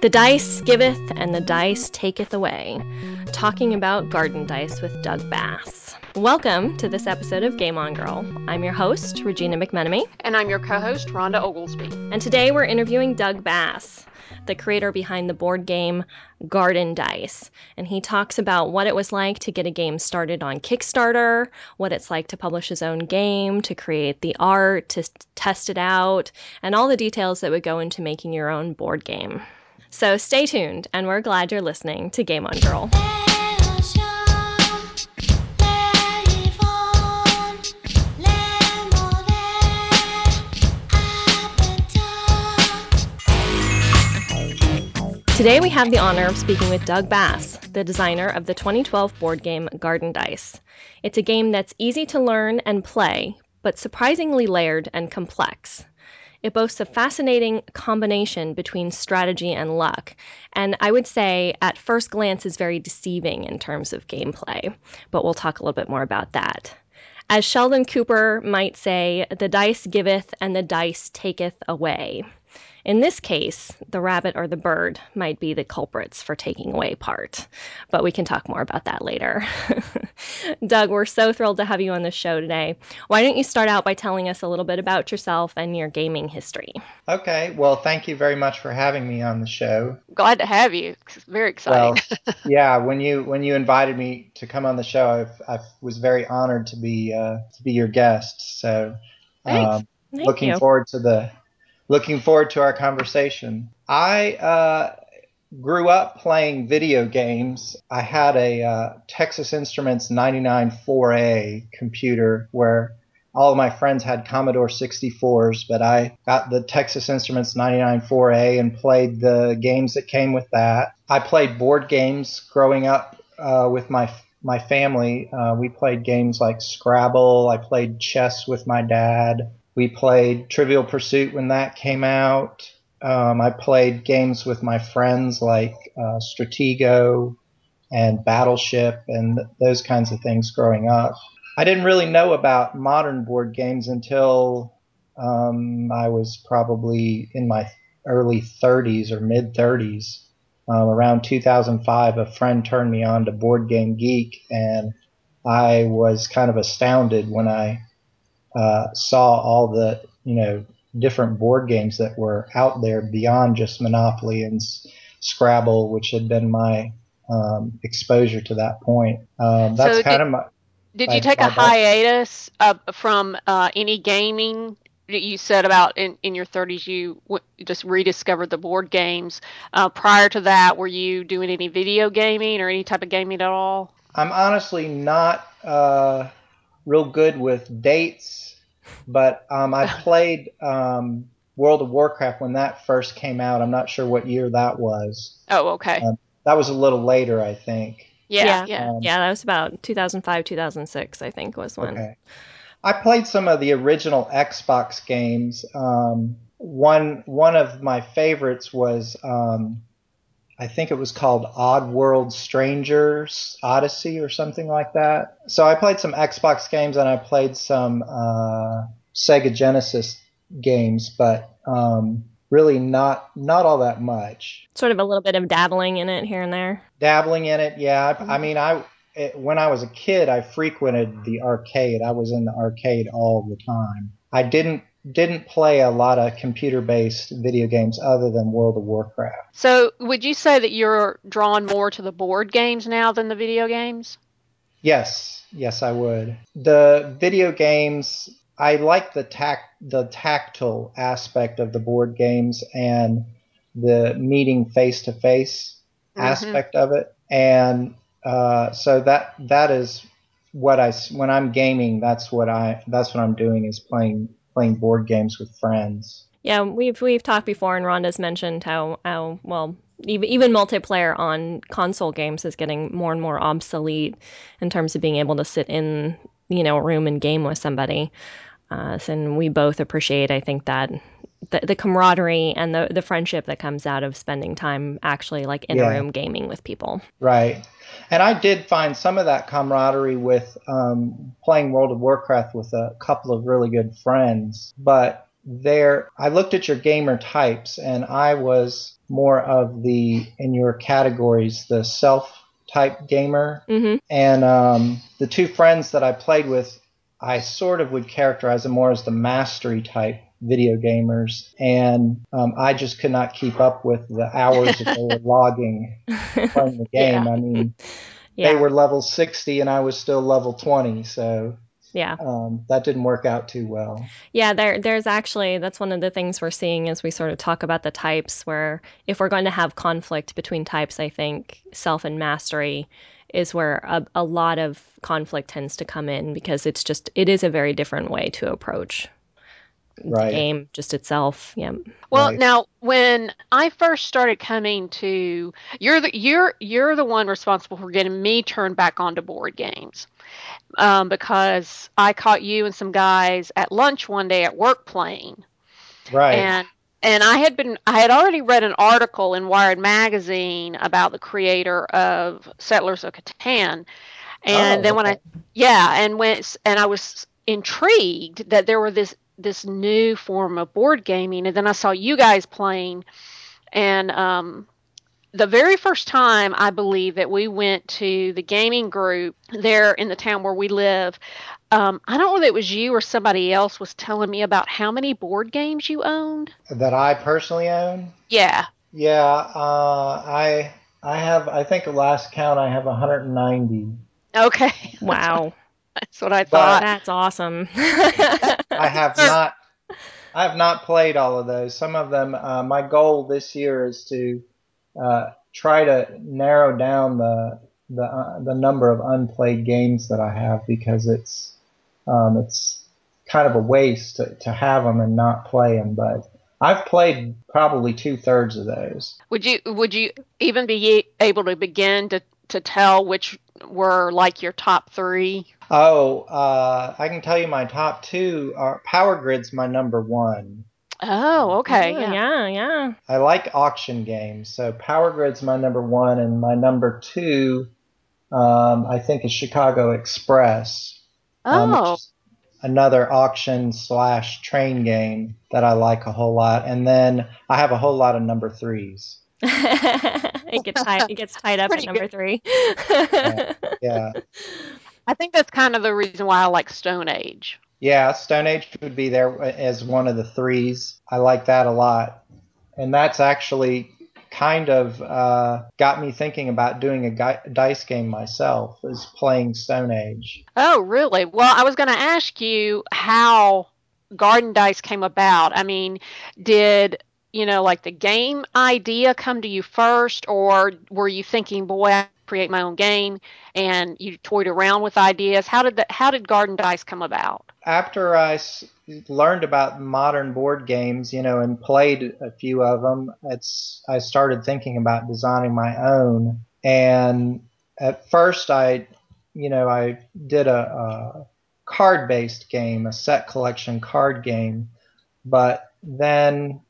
The Dice Giveth and the Dice Taketh Away, talking about Garden Dice with Doug Bass. Welcome to this episode of Game On Girl. I'm your host, Regina McMenemy. And I'm your co-host, Rhonda Oglesby. And today we're interviewing Doug Bass, the creator behind the board game Garden Dice. And he talks about what it was like to get a game started on Kickstarter, what it's like to publish his own game, to create the art, to test it out, and all the details that would go into making your own board game. So stay tuned, and we're glad you're listening to Game On Girl. Today we have the honor of speaking with Doug Bass, the designer of the 2012 board game Garden Dice. It's a game that's easy to learn and play, but surprisingly layered and complex. It boasts a fascinating combination between strategy and luck, and I would say at first glance is very deceiving in terms of gameplay, but we'll talk a little bit more about that. As Sheldon Cooper might say, the dice giveth and the dice taketh away. In this case, the rabbit or the bird might be the culprits for taking away part, but we can talk more about that later. Doug, we're so thrilled to have you on the show today. Why don't you start out by telling us a little bit about yourself and your gaming history? Okay, well, thank you very much for having me on the show. Glad to have you. It's very exciting. Well, yeah, when you invited me to come on the show, I was very honored to be your guest. So, Looking forward to our conversation. I grew up playing video games. I had a Texas Instruments 994A computer where all of my friends had Commodore 64s, but I got the Texas Instruments 994A and played the games that came with that. I played board games growing up with my family. We played games like Scrabble. I played chess with my dad. We played Trivial Pursuit when that came out. I played games with my friends like Stratego and Battleship and those kinds of things growing up. I didn't really know about modern board games until I was probably in my early 30s or mid-30s. Around 2005, a friend turned me on to Board Game Geek, and I was kind of astounded when I saw all the different board games that were out there beyond just Monopoly and Scrabble, which had been my exposure to that point. Did you take a hiatus from any gaming? You said about in your 30s you just rediscovered the board games. Prior to that, were you doing any video gaming or any type of gaming at all? I'm honestly not real good with dates, but I played World of Warcraft when that first came out. I'm not sure what year that was. Oh, okay. That was a little later, I think. Yeah, that was about 2005, 2006, I think was when. Okay. I played some of the original Xbox games. One of my favorites was, I think it was called Odd World Strangers Odyssey or something like that. So I played some Xbox games and I played some Sega Genesis games, but really not all that much. Sort of a little bit of dabbling in it here and there. Dabbling in it, yeah. Mm-hmm. I mean, when I was a kid, I frequented the arcade. I was in the arcade all the time. I didn't play a lot of computer-based video games other than World of Warcraft. So would you say that you're drawn more to the board games now than the video games? Yes, I would. The video games, I like the tactile aspect of the board games and the meeting face-to-face aspect of it. And so that is when I'm gaming, that's what I'm doing is playing board games with friends. Yeah, we've talked before, and Rhonda's mentioned how well even multiplayer on console games is getting more and more obsolete in terms of being able to sit in a room and game with somebody. And we both appreciate, I think, that the camaraderie and the friendship that comes out of spending time actually like in a room gaming with people. Right. And I did find some of that camaraderie with playing World of Warcraft with a couple of really good friends. But there, I looked at your gamer types, and I was more of the, in your categories, the self-type gamer. Mm-hmm. And the two friends that I played with, I sort of would characterize them more as the mastery type video gamers. And I just could not keep up with the hours that they were logging playing the game. Yeah. I mean, yeah. They were level 60 and I was still level 20. So yeah, that didn't work out too well. Yeah, there's actually, that's one of the things we're seeing as we sort of talk about the types, where if we're going to have conflict between types, I think self and mastery is where a lot of conflict tends to come in, because it's just, it is a very different way to approach the game just itself. Yeah. Well, now when I first started coming to, you're the one responsible for getting me turned back onto board games, because I caught you and some guys at lunch one day at work playing. Right. And I had already read an article in Wired magazine about the creator of Settlers of Catan, and I was intrigued that there were this new form of board gaming, and then I saw you guys playing, and the very first time I believe that we went to the gaming group there in the town where we live, I don't know if it was you or somebody else was telling me about how many board games you owned. That I personally own? Yeah. Yeah, I have, I think the last count I have 190. Okay. Wow. That's what I thought. But that's awesome. I have not played all of those. Some of them, my goal this year is to try to narrow down the number of unplayed games that I have, because it's kind of a waste to have them and not play them. But I've played probably 2/3 of those. Would you even be able to begin to tell which were like your top three? Oh, I can tell you my top two are Power Grid's my number one. Oh, okay. Yeah. Yeah. I like auction games, so Power Grid's my number one, and my number two, I think, is Chicago Express. Oh. Which is another auction / train game that I like a whole lot, and then I have a whole lot of number threes. It gets tied up at number three. Yeah. I think that's kind of the reason why I like Stone Age. Yeah, Stone Age would be there as one of the threes. I like that a lot. And that's actually kind of got me thinking about doing a dice game myself, is playing Stone Age. Oh, really? Well, I was going to ask you how Garden Dice came about. I mean, did... you know, like the game idea come to you first, or were you thinking, boy, I create my own game, and you toyed around with ideas? How did Garden Dice come about? After I learned about modern board games, you know, and played a few of them, I started thinking about designing my own. And at first I did a card-based game, a set collection card game, but then...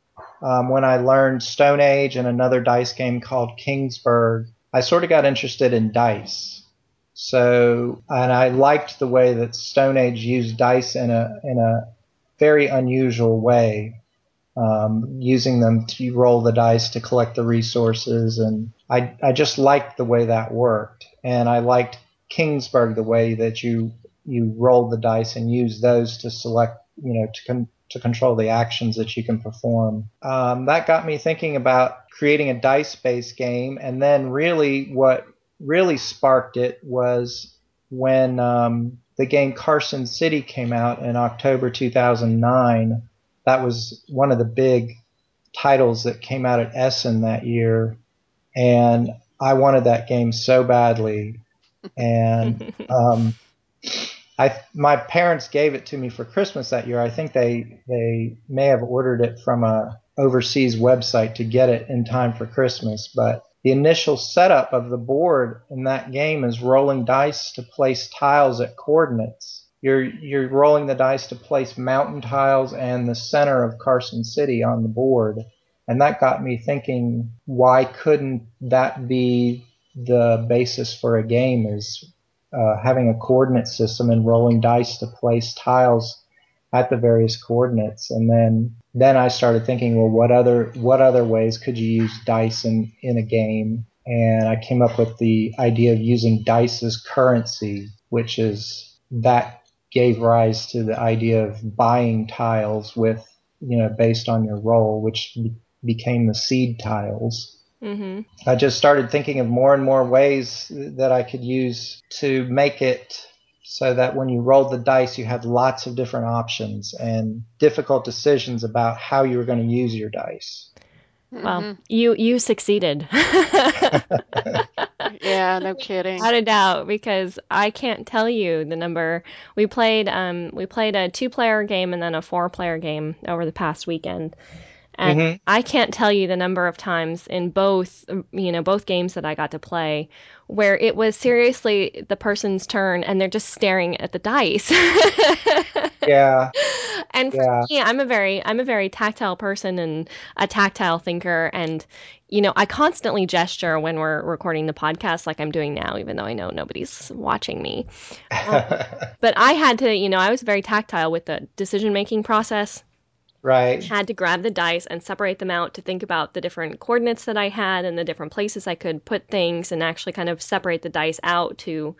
when I learned Stone Age and another dice game called Kingsburg, I sort of got interested in dice. So, and I liked the way that Stone Age used dice in a very unusual way, using them to roll the dice to collect the resources, and I just liked the way that worked. And I liked Kingsburg, the way that you rolled the dice and used those to select, you know, to control the actions that you can perform. That got me thinking about creating a dice-based game, and then really what really sparked it was when the game Carson City came out in October 2009. That was one of the big titles that came out at Essen that year, and I wanted that game so badly. And... my parents gave it to me for Christmas that year. I think they may have ordered it from a overseas website to get it in time for Christmas. But the initial setup of the board in that game is rolling dice to place tiles at coordinates. You're rolling the dice to place mountain tiles and the center of Carson City on the board. And that got me thinking, why couldn't that be the basis for a game, is having a coordinate system and rolling dice to place tiles at the various coordinates. And then I started thinking, well, what other ways could you use dice in a game? And I came up with the idea of using dice as currency, which is that gave rise to the idea of buying tiles with, you know, based on your roll, which became the seed tiles. Mm-hmm. I just started thinking of more and more ways that I could use to make it so that when you rolled the dice, you had lots of different options and difficult decisions about how you were going to use your dice. Well, you succeeded. Yeah, no kidding. Without a doubt, because I can't tell you the number. We played a 2-player game and then a 4-player game over the past weekend. And mm-hmm. I can't tell you the number of times in both games that I got to play where it was seriously the person's turn and they're just staring at the dice. Yeah. And for me, I'm a very tactile person and a tactile thinker, and you know, I constantly gesture when we're recording the podcast, like I'm doing now, even though I know nobody's watching me. But I had to, you know, I was very tactile with the decision-making process. Right. Had to grab the dice and separate them out to think about the different coordinates that I had and the different places I could put things, and actually kind of separate the dice out to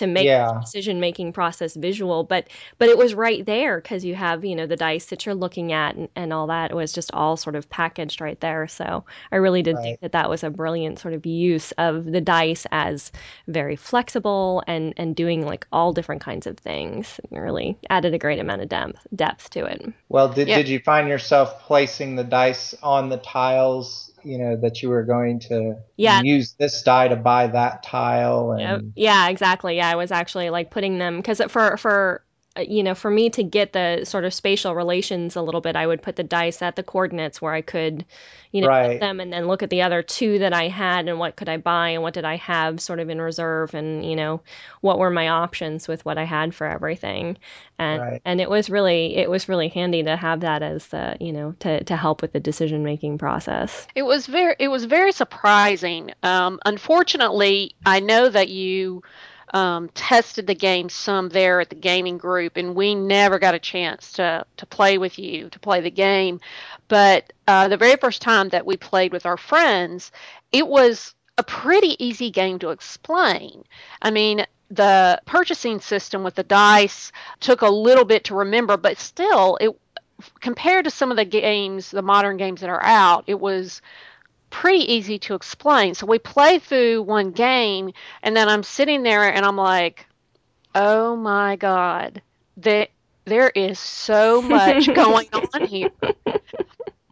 make the decision-making process visual. But it was right there because you have, you know, the dice that you're looking at and all that. It was just all sort of packaged right there. So I really did think that was a brilliant sort of use of the dice as very flexible and doing like all different kinds of things. It really added a great amount of depth to it. Well, did you find yourself placing the dice on the tiles, you know, that you were going to use this die to buy that tile? And yeah, exactly. Yeah, I was actually like putting them, because for you know, for me to get the sort of spatial relations a little bit, I would put the dice at the coordinates where I could, you know, put them, and then look at the other 2 that I had and what could I buy and what did I have sort of in reserve, and, you know, what were my options with what I had for everything. And and it was really handy to have that as the, you know, to help with the decision-making process. It was very surprising. Unfortunately, I know that you tested the game some there at the gaming group, and we never got a chance to play with you, to play the game. But the very first time that we played with our friends, it was a pretty easy game to explain. I mean, the purchasing system with the dice took a little bit to remember, but still, it compared to some of the games, the modern games that are out, it was pretty easy to explain. So we play through one game, and then I'm sitting there and I'm like, oh my God, there is so much going on here.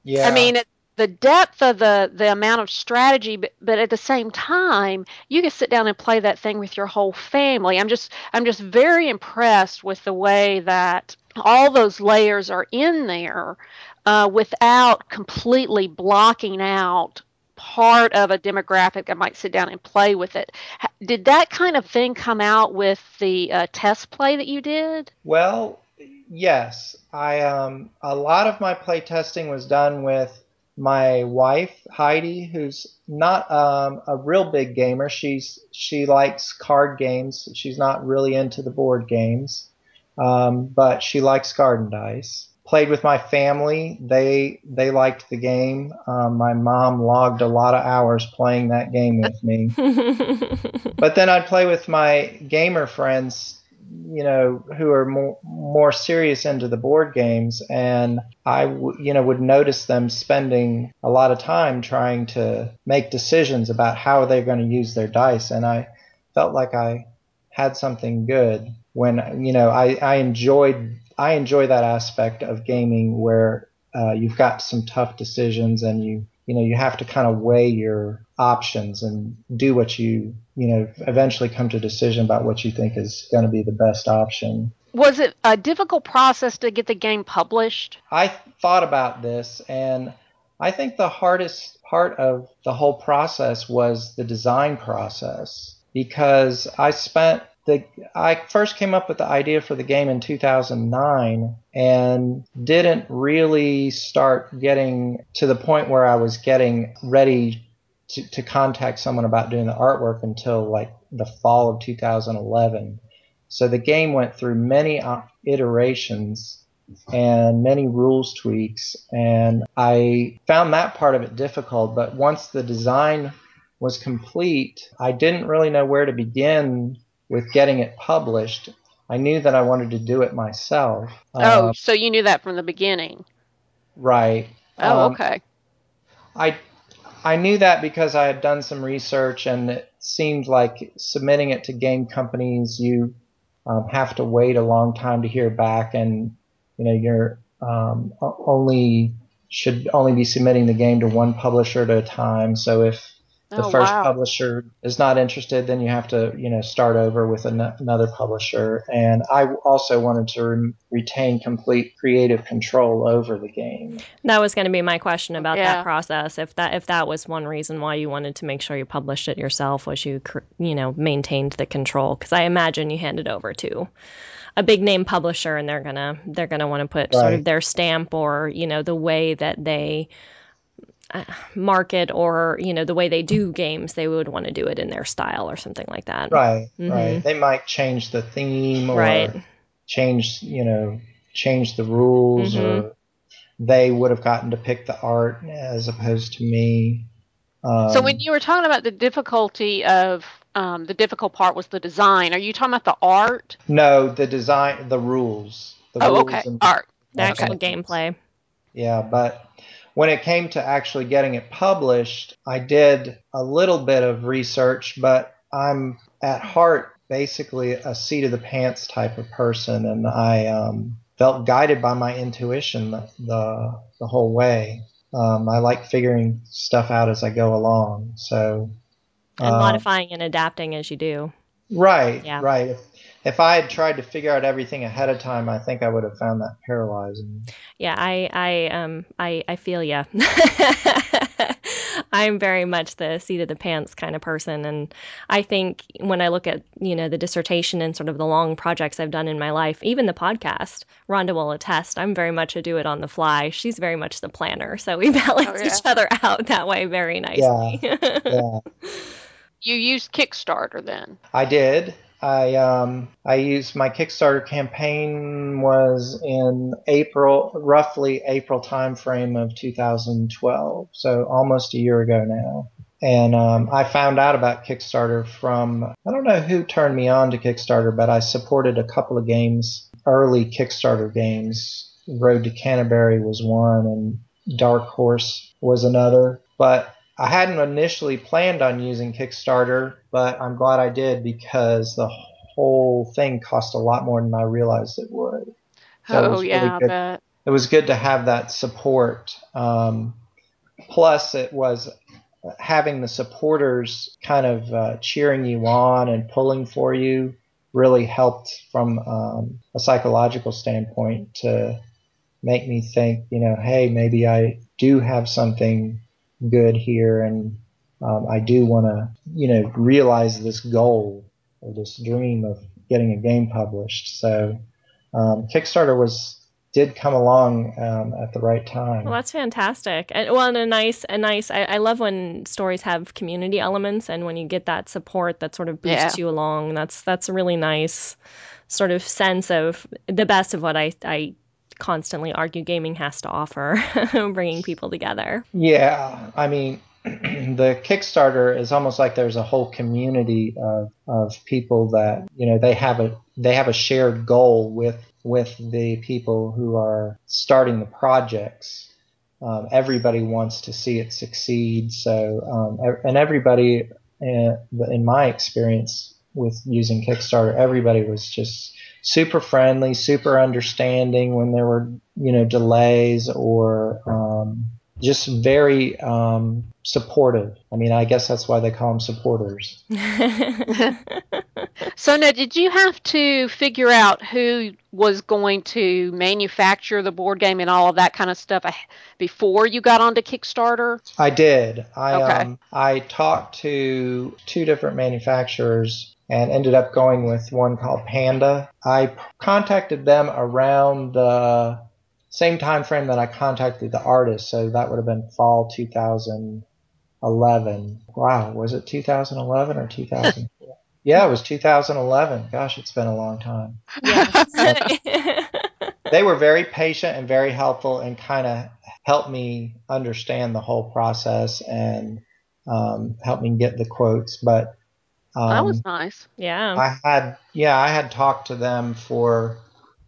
Yeah. I mean, the depth of the amount of strategy, but at the same time, you can sit down and play that thing with your whole family. I'm just very impressed with the way that all those layers are in there without completely blocking out part of a demographic that might sit down and play with it. Did that kind of thing come out with the test play that you did? Well, yes. I a lot of my play testing was done with my wife, Heidi, who's not a real big gamer. She likes card games. She's not really into the board games, but she likes Garden Dice. Played with my family. They liked the game. My mom logged a lot of hours playing that game with me. But then I'd play with my gamer friends, you know, who are more serious into the board games, and I would notice them spending a lot of time trying to make decisions about how they're going to use their dice, and I felt like I had something good when, you know, I enjoy that aspect of gaming where you've got some tough decisions, and you have to kind of weigh your options and do what you eventually come to a decision about what you think is going to be the best option. Was it a difficult process to get the game published? I thought about this, and I think the hardest part of the whole process was the design process, because I first came up with the idea for the game in 2009 and didn't really start getting to the point where I was getting ready to contact someone about doing the artwork until like the fall of 2011. So the game went through many iterations and many rules tweaks. And I found that part of it difficult. But once the design was complete, I didn't really know where to begin with getting it published. I knew that I wanted to do it myself. So you knew that from the beginning. Right. Okay. I knew that because I had done some research, and it seemed like submitting it to game companies, you have to wait a long time to hear back, and you know you're should only be submitting the game to one publisher at a time. So if the first publisher is not interested, then you have to start over with another publisher. And I also wanted to retain complete creative control over the game. That was going to be my question about that process. If that was one reason why you wanted to make sure you published it yourself, was you maintained the control, because I imagine you hand it over to a big name publisher, and they're gonna want to put sort of their stamp, or the way that they market, or the way they do games, they would want to do it in their style or something like that. Right, mm-hmm. Right. They might change the theme or change change the rules, mm-hmm. or they would have gotten to pick the art as opposed to me. So when you were talking about the difficulty of the difficult part was the design. Are you talking about the art? No, the design, the rules. The rules okay. And art. The actual gameplay. Yeah, but when it came to actually getting it published, I did a little bit of research, but I'm at heart basically a seat-of-the-pants type of person, and I felt guided by my intuition the whole way. I like figuring stuff out as I go along, so... And modifying and adapting as you do. Right, yeah. Right. If I had tried to figure out everything ahead of time, I think I would have found that paralyzing. Yeah, I feel you. I'm very much the seat of the pants kind of person, and I think when I look at the dissertation and sort of the long projects I've done in my life, even the podcast, Rhonda will attest, I'm very much a do it on the fly. She's very much the planner, so we balance each other out that way very nicely. Yeah. Yeah. You used Kickstarter then? I did. I used my Kickstarter campaign was in roughly April timeframe of 2012, so almost a year ago now. And I found out about Kickstarter from, I don't know who turned me on to Kickstarter, but I supported a couple of games, early Kickstarter games. Road to Canterbury was one, and Dark Horse was another. But I hadn't initially planned on using Kickstarter, but I'm glad I did, because the whole thing cost a lot more than I realized it would. So it was good to have that support. Plus, it was having the supporters kind of cheering you on and pulling for you really helped from a psychological standpoint to make me think, hey, maybe I do have something good here, and I do want to realize this goal or this dream of getting a game published. So Kickstarter did come along at the right time. Well, that's fantastic. And I love when stories have community elements, and when you get that support that sort of boosts you along, that's a really nice sort of sense of the best of what I constantly argue gaming has to offer, bringing people together. Yeah, I mean, the Kickstarter is almost like there's a whole community of people that they have a shared goal with the people who are starting the projects. Everybody wants to see it succeed. So, and everybody, in my experience with using Kickstarter, everybody was just super friendly, super understanding when there were, delays, or just very supportive. I mean, I guess that's why they call them supporters. So now, did you have to figure out who was going to manufacture the board game and all of that kind of stuff before you got onto Kickstarter? I did. I talked to two different manufacturers and ended up going with one called Panda. I contacted them around the same time frame that I contacted the artist, so that would have been fall 2011. Wow, was it 2011 or 2000? Yeah, it was 2011. Gosh, it's been a long time. Yeah. they were very patient and very helpful and kind of helped me understand the whole process and helped me get the quotes. But that was nice. Yeah. I had talked to them for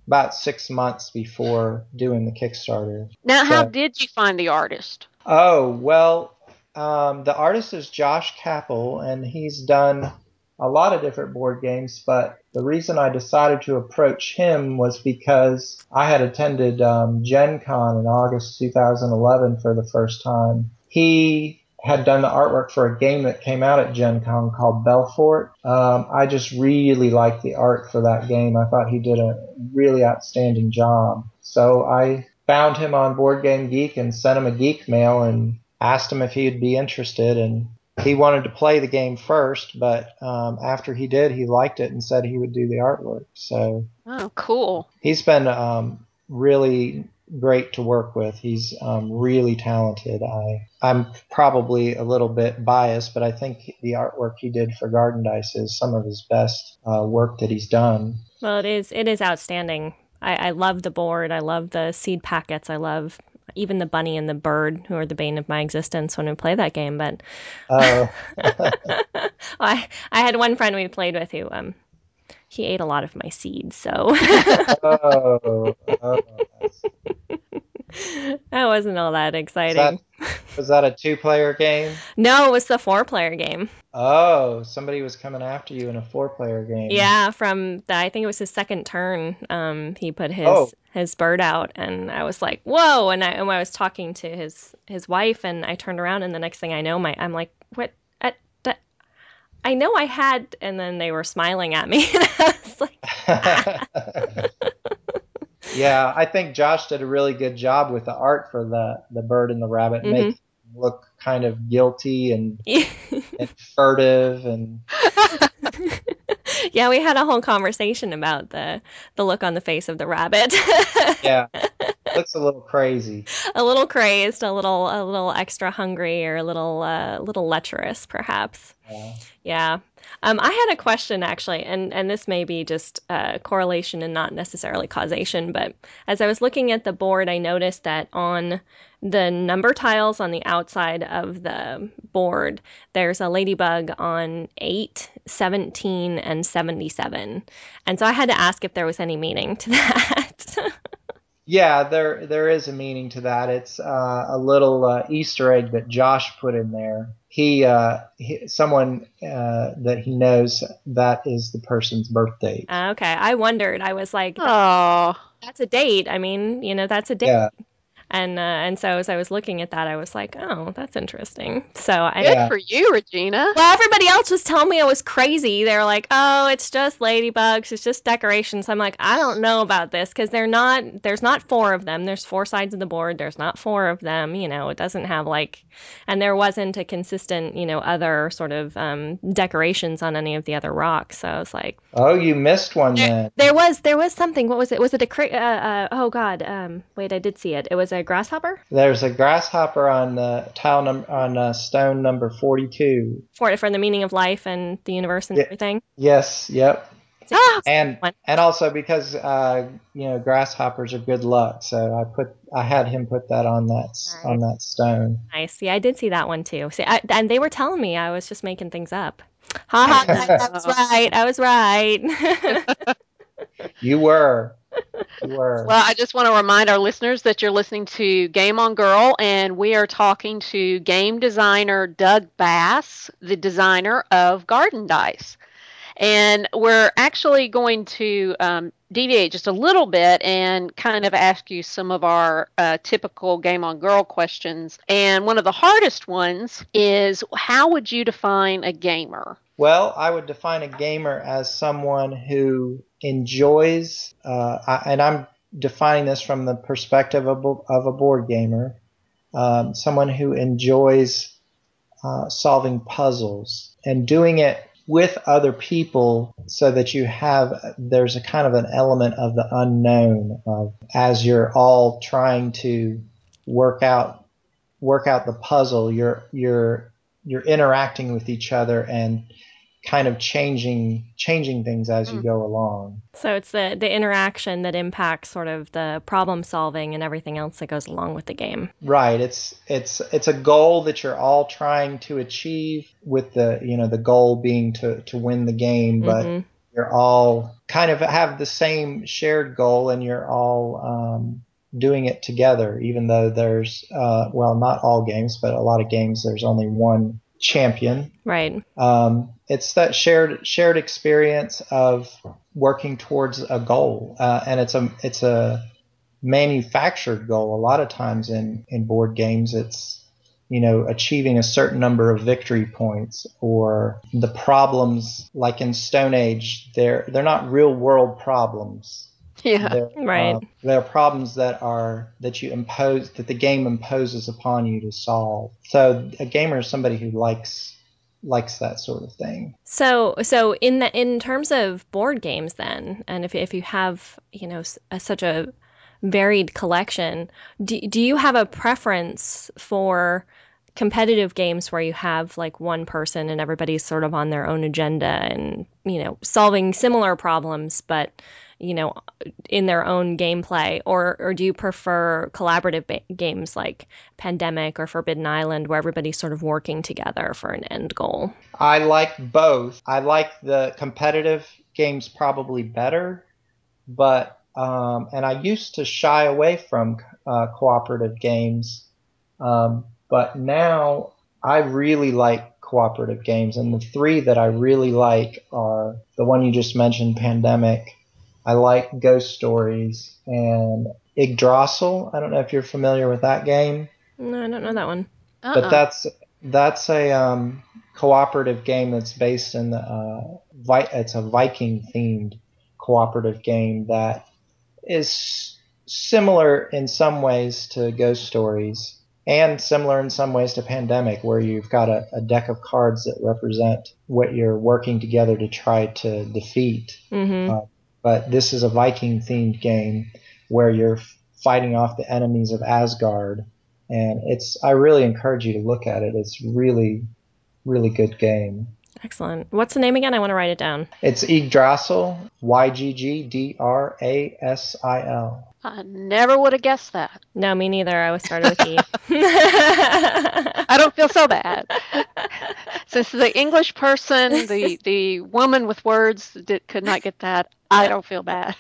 about 6 months before doing the Kickstarter. Now, how did you find the artist? Oh, well, the artist is Josh Kappel, and he's done a lot of different board games, but the reason I decided to approach him was because I had attended Gen Con in August 2011 for the first time. He had done the artwork for a game that came out at Gen Con called Belfort. I just really liked the art for that game. I thought he did a really outstanding job. So I found him on Board Game Geek and sent him a geek mail and asked him if he'd be interested. And he wanted to play the game first, but after he did, he liked it and said he would do the artwork. So, oh, cool. He's been really great to work with. He's really talented. I'm probably a little bit biased, but I think the artwork he did for Garden Dice is some of his best work that he's done. Well, it is outstanding. I love the board. I love the seed packets. I love even the bunny and the bird, who are the bane of my existence when we play that game. But I had one friend we played with who he ate a lot of my seeds. So that wasn't all that exciting. Was that a two-player game? No, it was the four-player game. Oh, somebody was coming after you in a four-player game. Yeah, I think it was his second turn. He put his bird out, and I was like, whoa! And I was talking to his wife, and I turned around, and the next thing I know, I'm like, what? I know I had, and then they were smiling at me, and I was like, ah. Yeah, I think Josh did a really good job with the art for the bird and the rabbit, mm-hmm. Making him look kind of guilty and, and furtive. And yeah, we had a whole conversation about the look on the face of the rabbit. Yeah, looks a little crazy. A little crazed, a little extra hungry, or a little lecherous, perhaps. Yeah. I had a question, actually, and this may be just correlation and not necessarily causation, but as I was looking at the board, I noticed that on the number tiles on the outside of the board, there's a ladybug on 8, 17, and 77. And so I had to ask if there was any meaning to that. Yeah, there is a meaning to that. It's a little Easter egg that Josh put in there. He someone that he knows, that is the person's birthday. Okay, I wondered. I was like, oh, that's a date. I mean, that's a date. Yeah. And so as I was looking at that, I was like, oh, that's interesting. So good for you, Regina. Well, everybody else was telling me I was crazy. They were like, oh, it's just ladybugs. It's just decorations. I'm like, I don't know about this, because there's not four of them. There's four sides of the board. There's not four of them. It doesn't have and there wasn't a consistent, other sort of decorations on any of the other rocks. So I was like, oh, you missed one then. There was something. What was it? Was it a, oh God. Wait, I did see it. It was a grasshopper? There's a grasshopper on the tile on stone number 42. For the meaning of life and the universe and everything? Yes, yep. And also because grasshoppers are good luck, so I had him put that on that nice. On that stone. Nice. Yeah, I did see that one too. See, and they were telling me I was just making things up. Ha ha! I was right. You were. Well, I just want to remind our listeners that you're listening to Game on Girl, and we are talking to game designer Doug Bass, the designer of Garden Dice. And we're actually going to deviate just a little bit and kind of ask you some of our typical Game on Girl questions. And one of the hardest ones is, how would you define a gamer? Well, I would define a gamer as someone who enjoys, and I'm defining this from the perspective of a board gamer, someone who enjoys solving puzzles and doing it with other people, so that there's a kind of an element of the unknown as you're all trying to work out the puzzle. You're interacting with each other and kind of changing things as you go along. So it's the interaction that impacts sort of the problem solving and everything else that goes along with the game. Right. It's a goal that you're all trying to achieve, with the, you know, the goal being to win the game, but you're all kind of have the same shared goal, and you're all doing it together, even though there's well, not all games, but a lot of games there's only one champion. Right. It's that shared experience of working towards a goal, and it's a manufactured goal. A lot of times in board games, it's, you know, achieving a certain number of victory points, or the problems, like in Stone Age, they're not real world problems. Yeah, right. There are problems that the game imposes upon you to solve. So a gamer is somebody who likes that sort of thing. So in terms of board games, then, and if you have, you know, such a varied collection, do you have a preference for competitive games where you have like one person and everybody's sort of on their own agenda and, you know, solving similar problems, but, you know, in their own gameplay, or do you prefer collaborative games like Pandemic or Forbidden Island, where everybody's sort of working together for an end goal? I like both. I like the competitive games probably better, but and I used to shy away from cooperative games, but now I really like cooperative games, and the three that I really like are the one you just mentioned, Pandemic. I like Ghost Stories and Yggdrasil. I don't know if you're familiar with that game. No, I don't know that one. Uh-uh. But that's a cooperative game that's based in the it's a Viking themed cooperative game that is similar in some ways to Ghost Stories, and similar in some ways to Pandemic, where you've got a deck of cards that represent what you're working together to try to defeat. Mm-hmm. But this is a Viking-themed game where you're fighting off the enemies of Asgard, and I really encourage you to look at it. It's really, really good game. Excellent. What's the name again? I want to write it down. It's Yggdrasil, YGGDRASIL. I never would have guessed that. No, me neither. I always started with E. I don't feel so bad. Since the English person, the woman with words could not get that, I don't feel bad.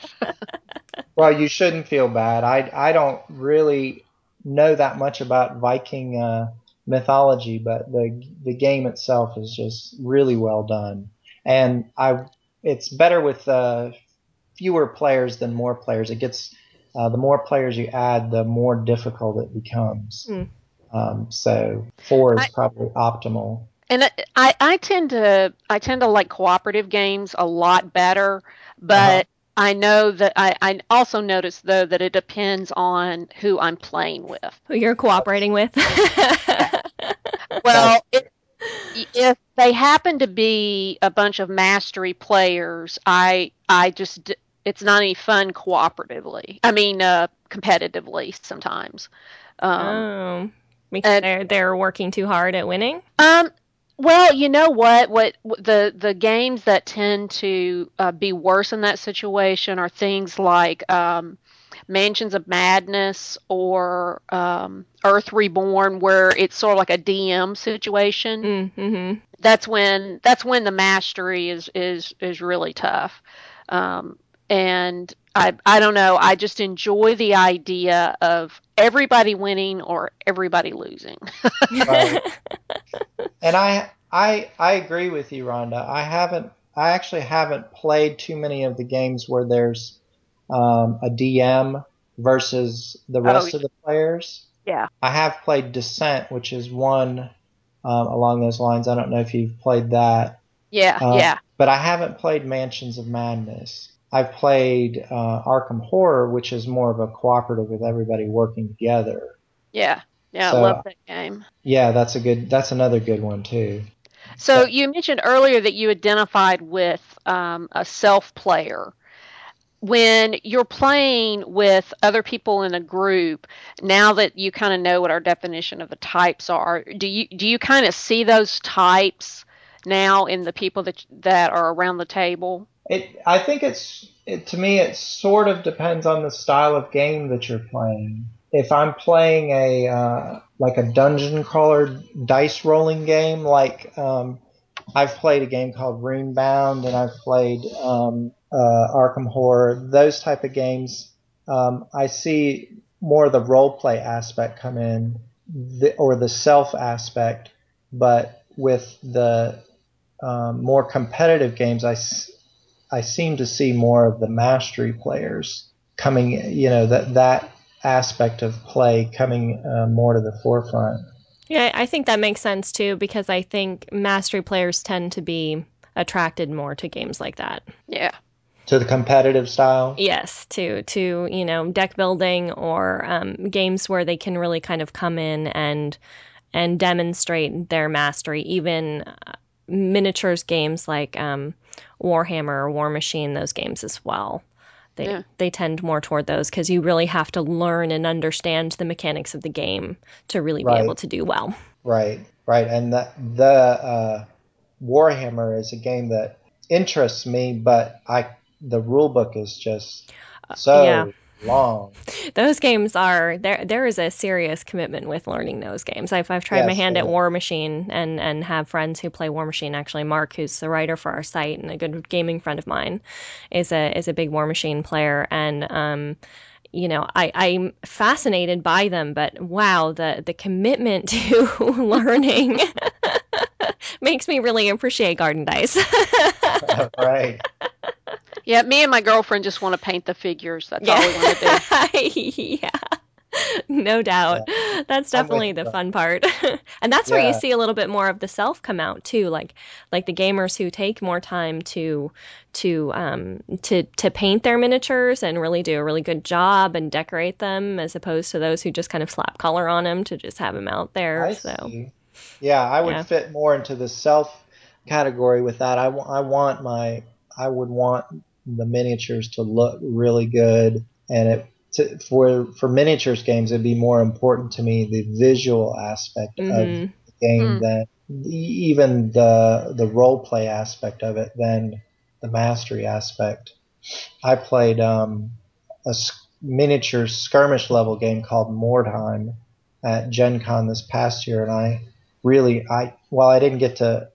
Well, you shouldn't feel bad. I don't really know that much about Viking mythology, but the game itself is just really well done. And it's better with fewer players than more players. It gets... the more players you add, the more difficult it becomes. Mm. So 4 is probably optimal. And I tend to like cooperative games a lot better, but I know that I also notice, though, that it depends on who I'm playing with. Who you're cooperating with. Well, if they happen to be a bunch of mastery players, I just... It's not any fun cooperatively. I mean, competitively sometimes. Because they're working too hard at winning? Well, you know what? The games that tend to be worse in that situation are things like Mansions of Madness or Earth Reborn, where it's sort of like a DM situation. Mm-hmm. That's when the mastery is really tough. And I don't know, I just enjoy the idea of everybody winning or everybody losing. Right. And I agree with you, Rhonda. I actually haven't played too many of the games where there's a DM versus the rest of the players. Yeah. I have played Descent, which is one along those lines. I don't know if you've played that. Yeah, yeah. But I haven't played Mansions of Madness. I've played Arkham Horror, which is more of a cooperative with everybody working together. Yeah, yeah, so, I love that game. Yeah, that's another good one too. So you mentioned earlier that you identified with a self player. When you're playing with other people in a group, now that you kind of know what our definition of the types are, do you kind of see those types now in the people that are around the table? I think to me, it sort of depends on the style of game that you're playing. If I'm playing a dungeon crawler dice rolling game, I've played a game called Runebound, and I've played Arkham Horror, those type of games, I see more of the role play aspect come in, or the self aspect. But with the more competitive games, I seem to see more of the mastery players coming, that aspect of play coming more to the forefront. Yeah, I think that makes sense too, because I think mastery players tend to be attracted more to games like that. Yeah. To the competitive style? Yes, to deck building or games where they can really kind of come in and demonstrate their mastery. Even miniatures games like Warhammer, War Machine, those games as well. They tend more toward those because you really have to learn and understand the mechanics of the game to really be able to do well. Right. And the Warhammer is a game that interests me, but the rule book is just so long. Those games are there is a serious commitment with learning those games. I've tried my hand at War Machine and have friends who play War Machine. Actually, Mark, who's the writer for our site and a good gaming friend of mine, is a big War Machine player, and I'm fascinated by them, but wow, the commitment to learning makes me really appreciate Garden Dice. Right. Yeah, me and my girlfriend just want to paint the figures. That's all we want to do. No doubt. Yeah. That's definitely the fun part. And that's where you see a little bit more of the self come out too, like the gamers who take more time to paint their miniatures and really do a really good job and decorate them, as opposed to those who just kind of slap color on them to just have them out there. I see. Yeah, I would fit more into the self category with that. I would want the miniatures to look really good, and for miniatures games, it'd be more important to me the visual aspect of the game than even the role play aspect of it than the mastery aspect. I played a miniature skirmish level game called Mordheim at Gen Con this past year, and while I didn't get to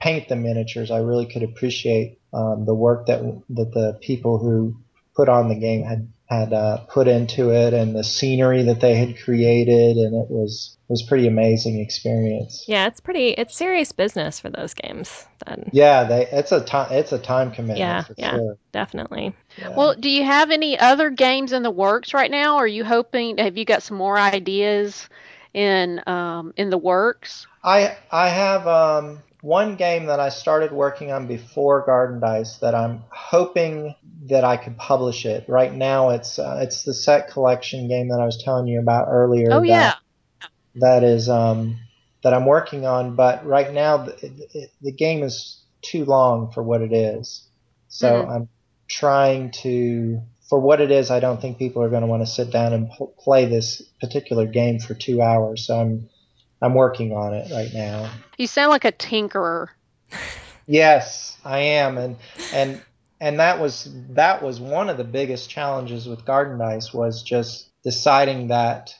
paint the miniatures, I really could appreciate the work that the people who put on the game had put into it, and the scenery that they had created, and it was pretty amazing experience. Yeah, it's serious business for those games. Then. Yeah, it's a time commitment. Yeah, sure. Definitely. Yeah. Well, do you have any other games in the works right now? Are you hoping? Have you got some more ideas in the works? I have one game that I started working on before Garden Dice that I'm hoping that I could publish it. Right now, it's the set collection game that I was telling you about earlier. Oh, that is that I'm working on, but right now the game is too long for what it is. So I'm trying to, for what it is, I don't think people are going to want to sit down and play this particular game for 2 hours. So I'm working on it right now. You sound like a tinkerer. Yes, I am, and that was one of the biggest challenges with Garden Dice, was just deciding that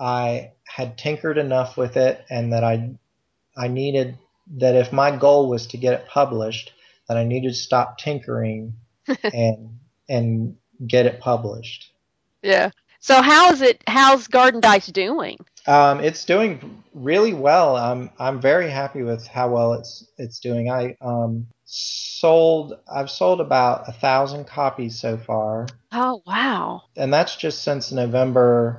I had tinkered enough with it, and that I needed, that if my goal was to get it published, that I needed to stop tinkering and get it published. Yeah. So how's Garden Dice doing? It's doing really well. I'm very happy with how well it's doing. I've sold about 1,000 copies so far. Oh, wow. And that's just since it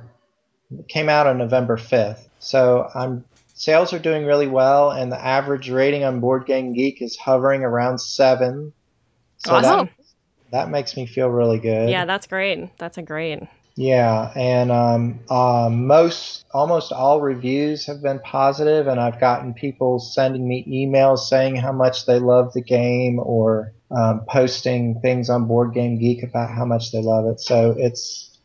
came out on November 5th. So sales are doing really well, and the average rating on Board Game Geek is hovering around 7. So awesome. That makes me feel really good. Yeah, that's great. Yeah, and almost all reviews have been positive, and I've gotten people sending me emails saying how much they love the game, or posting things on Board Game Geek about how much they love it. So it's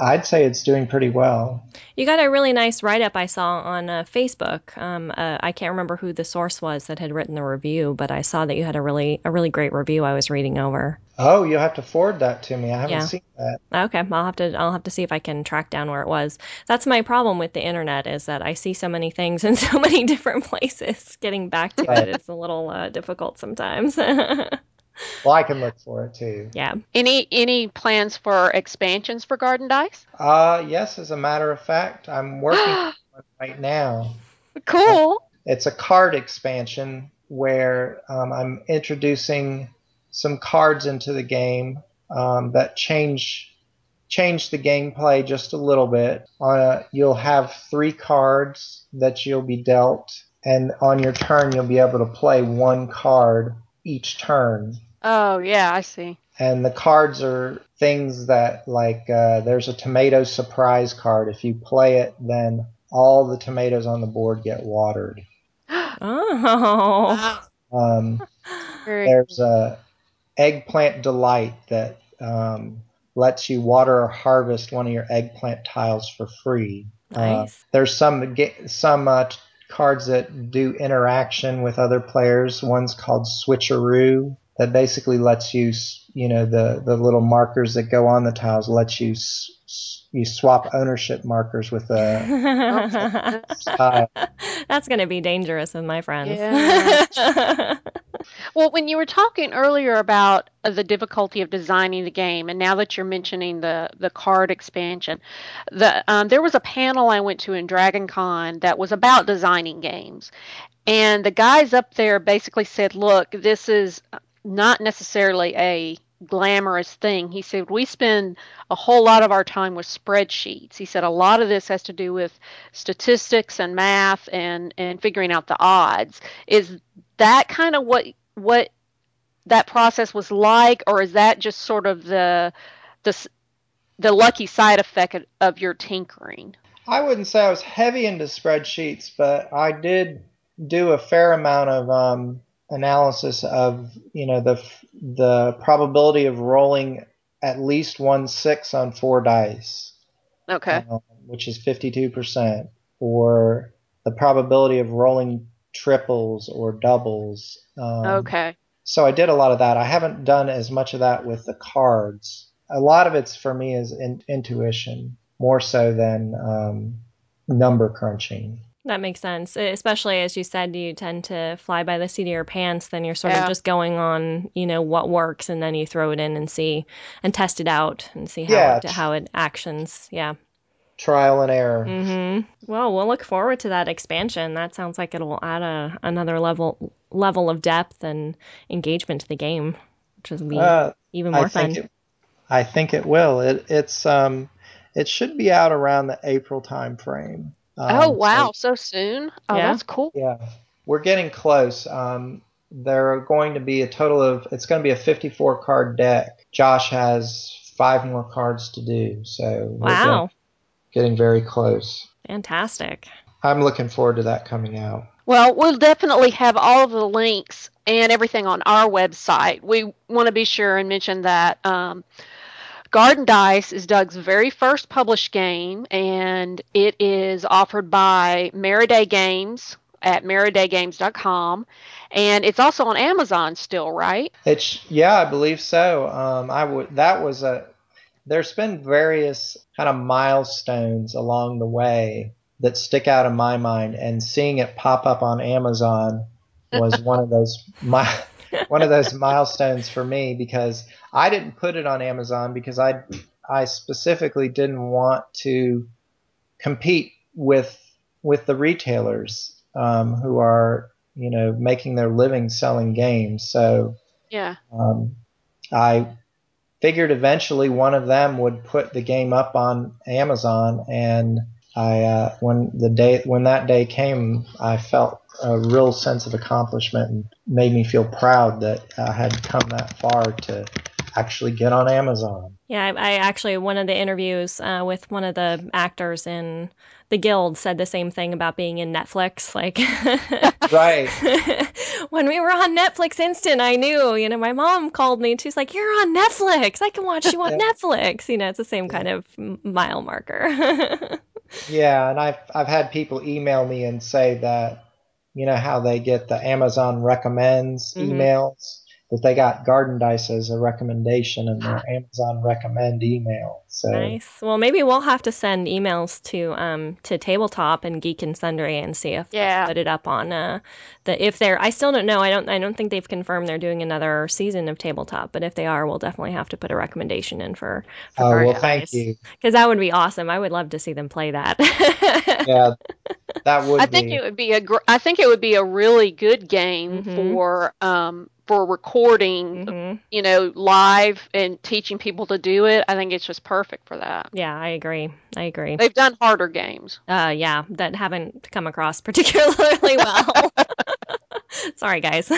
I'd say it's doing pretty well. You got a really nice write-up I saw on Facebook. I can't remember who the source was that had written the review, but I saw that you had a really great review I was reading over. Oh, you'll have to forward that to me. I haven't seen that. Okay, I'll have to see if I can track down where it was. That's my problem with the internet, is that I see so many things in so many different places. Getting back to it is a little difficult sometimes. Well, I can look for it too. Yeah. Any plans for expansions for Garden Dice? Yes, as a matter of fact, I'm working on one right now. Cool. It's a card expansion where I'm introducing some cards into the game that change the gameplay just a little bit. You'll have 3 cards that you'll be dealt, and on your turn you'll be able to play 1 card each turn. Oh, yeah, I see. And the cards are things that, like, there's a tomato surprise card. If you play it, then all the tomatoes on the board get watered. Oh. There's a eggplant delight that lets you water or harvest one of your eggplant tiles for free. Nice. There's some cards that do interaction with other players. One's called Switcheroo that basically lets you, the little markers that go on the tiles lets you swap ownership markers with a tile. That's going to be dangerous with my friends. Yeah. Well, when you were talking earlier about the difficulty of designing the game, and now that you're mentioning the card expansion, there was a panel I went to in Dragon Con that was about designing games. And the guys up there basically said, look, this is not necessarily a glamorous thing. He said, we spend a whole lot of our time with spreadsheets. He said, a lot of this has to do with statistics and math and figuring out the odds. Is that kind of what that process was like, or is that just sort of the lucky side effect of your tinkering? I wouldn't say I was heavy into spreadsheets, but I did do a fair amount of analysis of the probability of rolling at least 1/6 on 4 dice, okay, which is 52%, or the probability of rolling triples or doubles. Okay. So I did a lot of that. I haven't done as much of that with the cards. A lot of it's for me is intuition more so than number crunching. That makes sense, especially as you said, you tend to fly by the seat of your pants. Then you're sort of just going on, what works, and then you throw it in and see and test it out and see how it actions. Yeah. Trial and error. Mm-hmm. Well, we'll look forward to that expansion. That sounds like it'll add another level of depth and engagement to the game, which will be even more fun. I think it will. It should be out around the April time frame. Oh, wow. So soon? Oh, yeah. That's cool. Yeah. We're getting close. There are going to be it's going to be a 54-card deck. Josh has 5 more cards to do. So wow. Getting very close. Fantastic. I'm looking forward to that coming out. Well, we'll definitely have all of the links and everything on our website. We want to be sure and mention that Garden Dice is Doug's very first published game, and it is offered by Meriday Games at meridaygames.com, and it's also on Amazon still, right? Yeah, I believe so. There's been various kind of milestones along the way that stick out in my mind, and seeing it pop up on Amazon was one of those milestones for me, because I didn't put it on Amazon because I specifically didn't want to compete with the retailers who are making their living selling games. So yeah, I figured eventually one of them would put the game up on Amazon, and when that day came, I felt a real sense of accomplishment and made me feel proud that I had come that far to actually get on Amazon. Yeah, I actually, one of the interviews with one of the actors in the Guild said the same thing about being in Netflix. Like, right. When we were on Netflix Instant, I knew, you know, my mom called me and she's like, you're on Netflix. I can watch you on Netflix. You know, it's the same kind of mile marker. Yeah, and I've had people email me and say that, you know, how they get the Amazon recommends emails, that they got Garden Dice as a recommendation in their Amazon recommend email. So. Nice. Well, maybe we'll have to send emails to Tabletop and Geek and Sundry and see if they put it up on if they're. I still don't know. I don't think they've confirmed they're doing another season of Tabletop, but if they are, we'll definitely have to put a recommendation in for Garden Dice. Thank you. Because that would be awesome. I would love to see them play that. Yeah, that would. I think it would be a really good game for recording, you know, live and teaching people to do it. I think it's just perfect for that. Yeah, I agree. They've done harder games. Yeah, that haven't come across particularly well. Sorry, guys.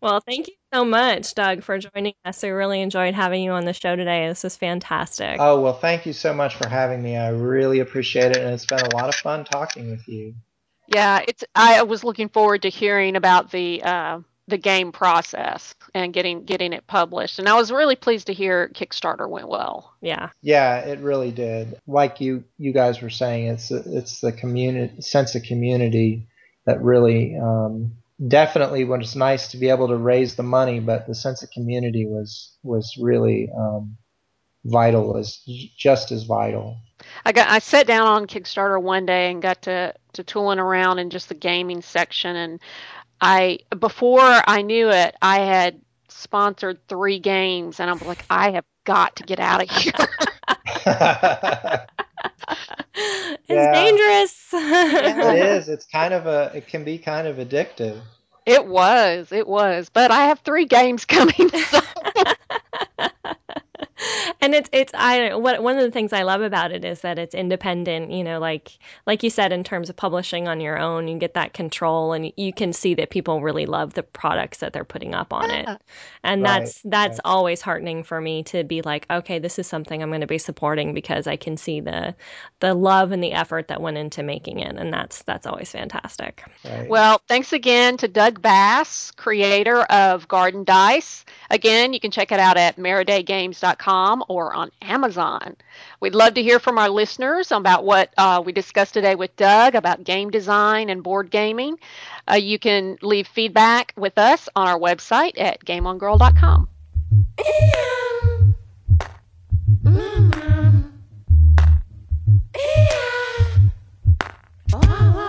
Well, thank you so much, Doug, for joining us. We really enjoyed having you on the show today. This was fantastic. Oh, well, thank you so much for having me. I really appreciate it, and it's been a lot of fun talking with you. Yeah, I was looking forward to hearing about the game process and getting it published. And I was really pleased to hear Kickstarter went well. Yeah. Yeah, it really did. Like you guys were saying, it's the community, sense of community that really definitely was nice to be able to raise the money, but the sense of community was really vital, was just as vital. I sat down on Kickstarter one day and got to tooling around in just the gaming section, and before I knew it, I had sponsored 3 games, and I'm like, I have got to get out of here. It's dangerous. It is. It's it can be kind of addictive. It was, but I have 3 games coming. So. And one of the things I love about it is that it's independent, you know, like you said, in terms of publishing on your own, you get that control and you can see that people really love the products that they're putting up on it. And that's always heartening for me to be like, okay, this is something I'm going to be supporting because I can see the love and the effort that went into making it. And that's always fantastic. Right. Well, thanks again to Doug Bass, creator of Garden Dice. Again, you can check it out at meridaygames.com or on Amazon. We'd love to hear from our listeners about what we discussed today with Doug about game design and board gaming. You can leave feedback with us on our website at gameongirl.com.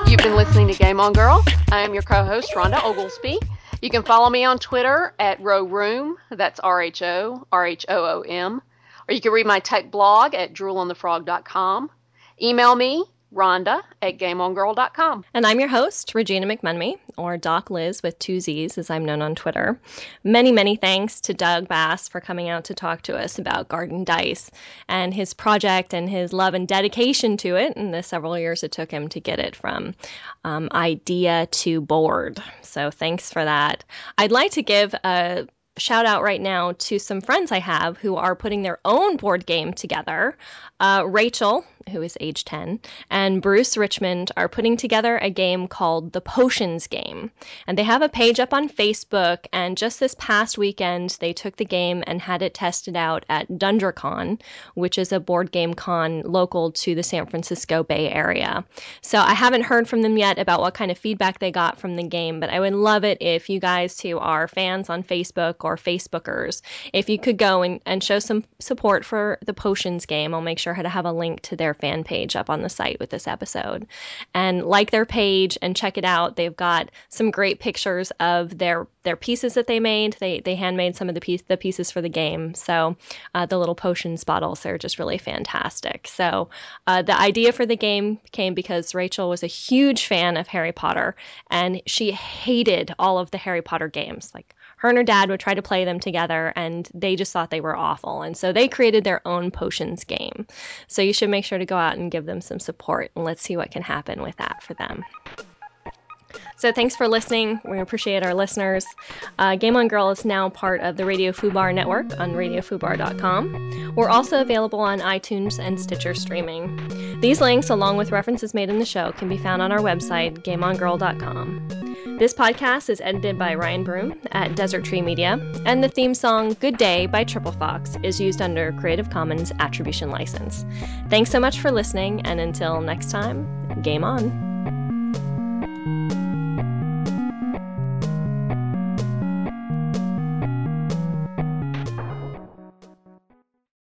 You've been listening to Game On Girl. I am your co-host, Rhonda Oglesby. You can follow me on Twitter at RoRoom, that's RHORHOOM, or you can read my tech blog at droolonthefrog.com. Email me, Rhonda, at GameOnGirl.com. And I'm your host, Regina McMenemy, or Doc Liz with 2 Z's, as I'm known on Twitter. Many, many thanks to Doug Bass for coming out to talk to us about Garden Dice and his project and his love and dedication to it and the several years it took him to get it from idea to board. So thanks for that. I'd like to give a shout out right now to some friends I have who are putting their own board game together. Rachel, who is age 10, and Bruce Richmond are putting together a game called The Potions Game. And they have a page up on Facebook, and just this past weekend, they took the game and had it tested out at DundraCon, which is a board game con local to the San Francisco Bay Area. So I haven't heard from them yet about what kind of feedback they got from the game, but I would love it if you guys who are fans on Facebook or Facebookers, if you could go and show some support for The Potions Game. I'll make sure to have a link to their fan page up on the site with this episode, and like their page and check it out. They've got some great pictures of their pieces that they made. They handmade some of the pieces for the game. So the little potions bottles, they're just really fantastic. So the idea for the game came because Rachel was a huge fan of Harry Potter, and she hated all of the Harry Potter games. Like, her and her dad would try to play them together, and they just thought they were awful. And so they created their own potions game. So you should make sure to go out and give them some support, and let's see what can happen with that for them. So thanks for listening. We appreciate our listeners. Game On Girl is now part of the Radio Fubar Network on radiofoobar.com. We're also available on iTunes and Stitcher streaming. These links, along with references made in the show, can be found on our website, GameOnGirl.com. This podcast is edited by Ryan Broom at Desert Tree Media, and the theme song Good Day by Triple Fox is used under Creative Commons Attribution License. Thanks so much for listening, and until next time, Game On!